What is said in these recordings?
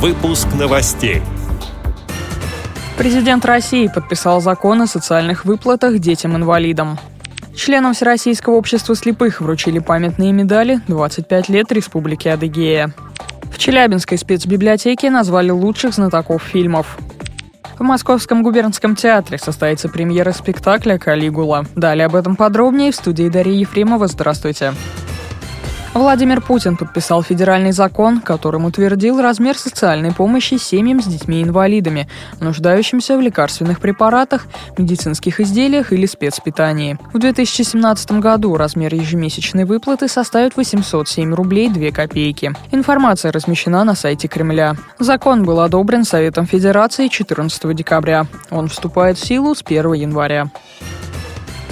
Выпуск новостей. Президент России подписал закон о социальных выплатах детям-инвалидам. Членам Всероссийского общества слепых вручили памятные медали «25 лет Республики Адыгея». В Челябинской спецбиблиотеке назвали лучших знатоков фильмов. В Московском губернском театре состоится премьера спектакля «Калигула». Далее об этом подробнее в студии Дарьи Ефремова. Здравствуйте. Владимир Путин подписал федеральный закон, которым утвердил размер социальной помощи семьям с детьми-инвалидами, нуждающимся в лекарственных препаратах, медицинских изделиях или спецпитании. В 2017 году размер ежемесячной выплаты составит 807 рублей 2 копейки. Информация размещена на сайте Кремля. Закон был одобрен Советом Федерации 14 декабря. Он вступает в силу с 1 января.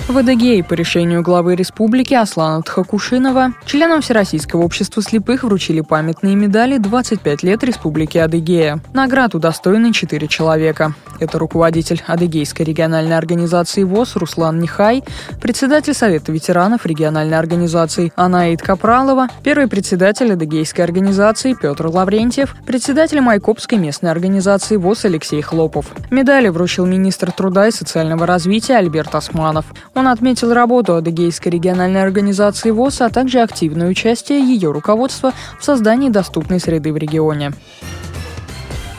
В Адыгее по решению главы республики Аслана Тхакушинова членам Всероссийского общества слепых вручили памятные медали «25 лет Республики Адыгея». Наград удостоены 4 человека. Это руководитель Адыгейской региональной организации ВОС Руслан Нехай, председатель Совета ветеранов региональной организации Анаид Капралова, первый председатель Адыгейской организации Петр Лаврентьев, председатель Майкопской местной организации ВОС Алексей Хлопов. Медали вручил министр труда и социального развития Альберт Osmanov. Он отметил работу Адыгейской региональной организации ВОС, а также активное участие ее руководства в создании доступной среды в регионе.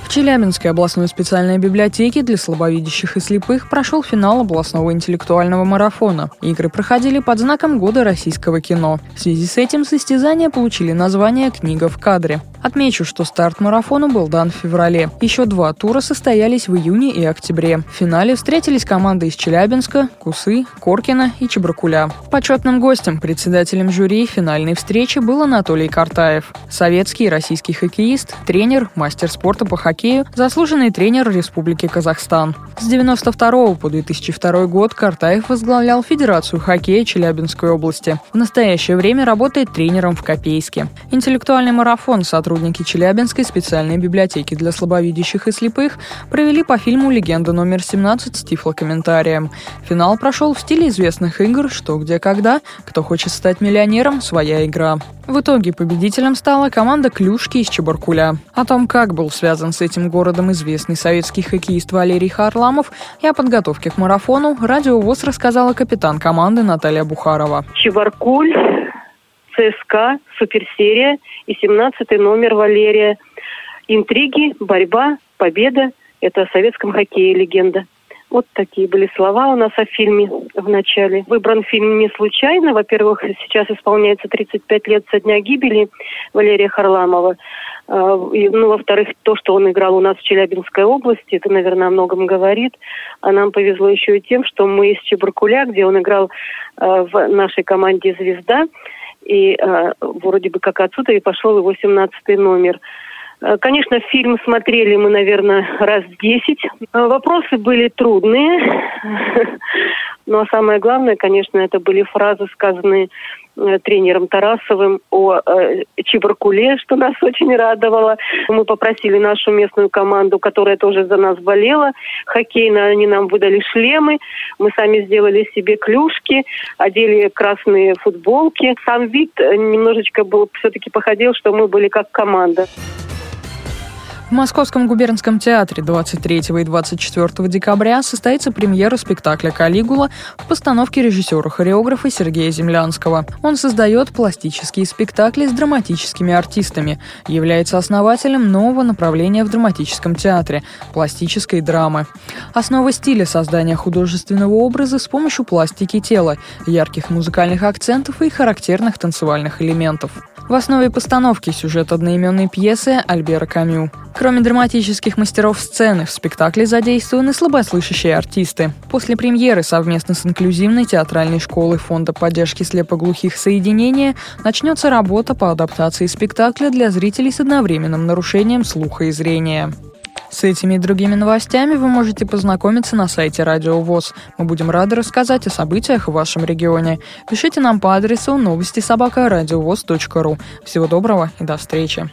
В Челябинской областной специальной библиотеке для слабовидящих и слепых прошел финал областного интеллектуального марафона. Игры проходили под знаком Года российского кино. В связи с этим состязания получили название «Книга в кадре». Отмечу, что старт марафону был дан в феврале. Еще 2 тура состоялись в июне и октябре. В финале встретились команды из Челябинска, Кусы, Коркина и Чебаркуля. Почетным гостем, председателем жюри финальной встречи был Анатолий Картаев. Советский и российский хоккеист, тренер, мастер спорта по хоккею, заслуженный тренер Республики Казахстан. С 1992 по 2002 год Картаев возглавлял Федерацию хоккея Челябинской области. В настоящее время работает тренером в Копейске. Интеллектуальный марафон сотрудники Челябинской специальной библиотеки для слабовидящих и слепых провели по фильму «Легенда номер 17» с тифлокомментарием. Финал прошел в стиле известных игр «Что, где, когда», «Кто хочет стать миллионером? Своя игра». В итоге победителем стала команда «Клюшки» из Чебаркуля. О том, как был связан с этим городом известный советский хоккеист Валерий Харламов, и о подготовке к марафону Радио ВОС рассказала капитан команды Наталья Бухарова. Чебаркуль, ЦСКА, суперсерия и 17-й номер Валерия. Интриги, борьба, победа – это о советском хоккее легенда. Вот такие были слова у нас о фильме в начале. Выбран фильм не случайно. Во-первых, сейчас исполняется 35 лет со дня гибели Валерия Харламова. Во-вторых, то, что он играл у нас в Челябинской области, это, наверное, о многом говорит. А нам повезло еще и тем, что мы из Чебаркуля, где он играл в нашей команде «Звезда», и вроде бы как отсюда и пошел его 17-й номер. Конечно, фильм смотрели мы, наверное, раз 10. Вопросы были трудные, но самое главное, конечно, это были фразы, сказанные тренером Тарасовым о Чебаркуле, что нас очень радовало. Мы попросили нашу местную команду, которая тоже за нас болела, хоккейно, они нам выдали шлемы, мы сами сделали себе клюшки, одели красные футболки. Сам вид немножечко был, все-таки походил, что мы были как команда. В Московском губернском театре 23 и 24 декабря состоится премьера спектакля «Калигула» в постановке режиссера-хореографа Сергея Землянского. Он создает пластические спектакли с драматическими артистами, является основателем нового направления в драматическом театре – пластической драмы. Основа стиля создания художественного образа с помощью пластики тела, ярких музыкальных акцентов и характерных танцевальных элементов. В основе постановки сюжет одноименной пьесы Альбера Камю. Кроме драматических мастеров сцены, в спектакле задействованы слабослышащие артисты. После премьеры совместно с инклюзивной театральной школой Фонда поддержки слепоглухих соединения начнется работа по адаптации спектакля для зрителей с одновременным нарушением слуха и зрения. С этими и другими новостями вы можете познакомиться на сайте Радио ВОС. Мы будем рады рассказать о событиях в вашем регионе. Пишите нам по адресу новости@радиовос.ру. Всего доброго и до встречи.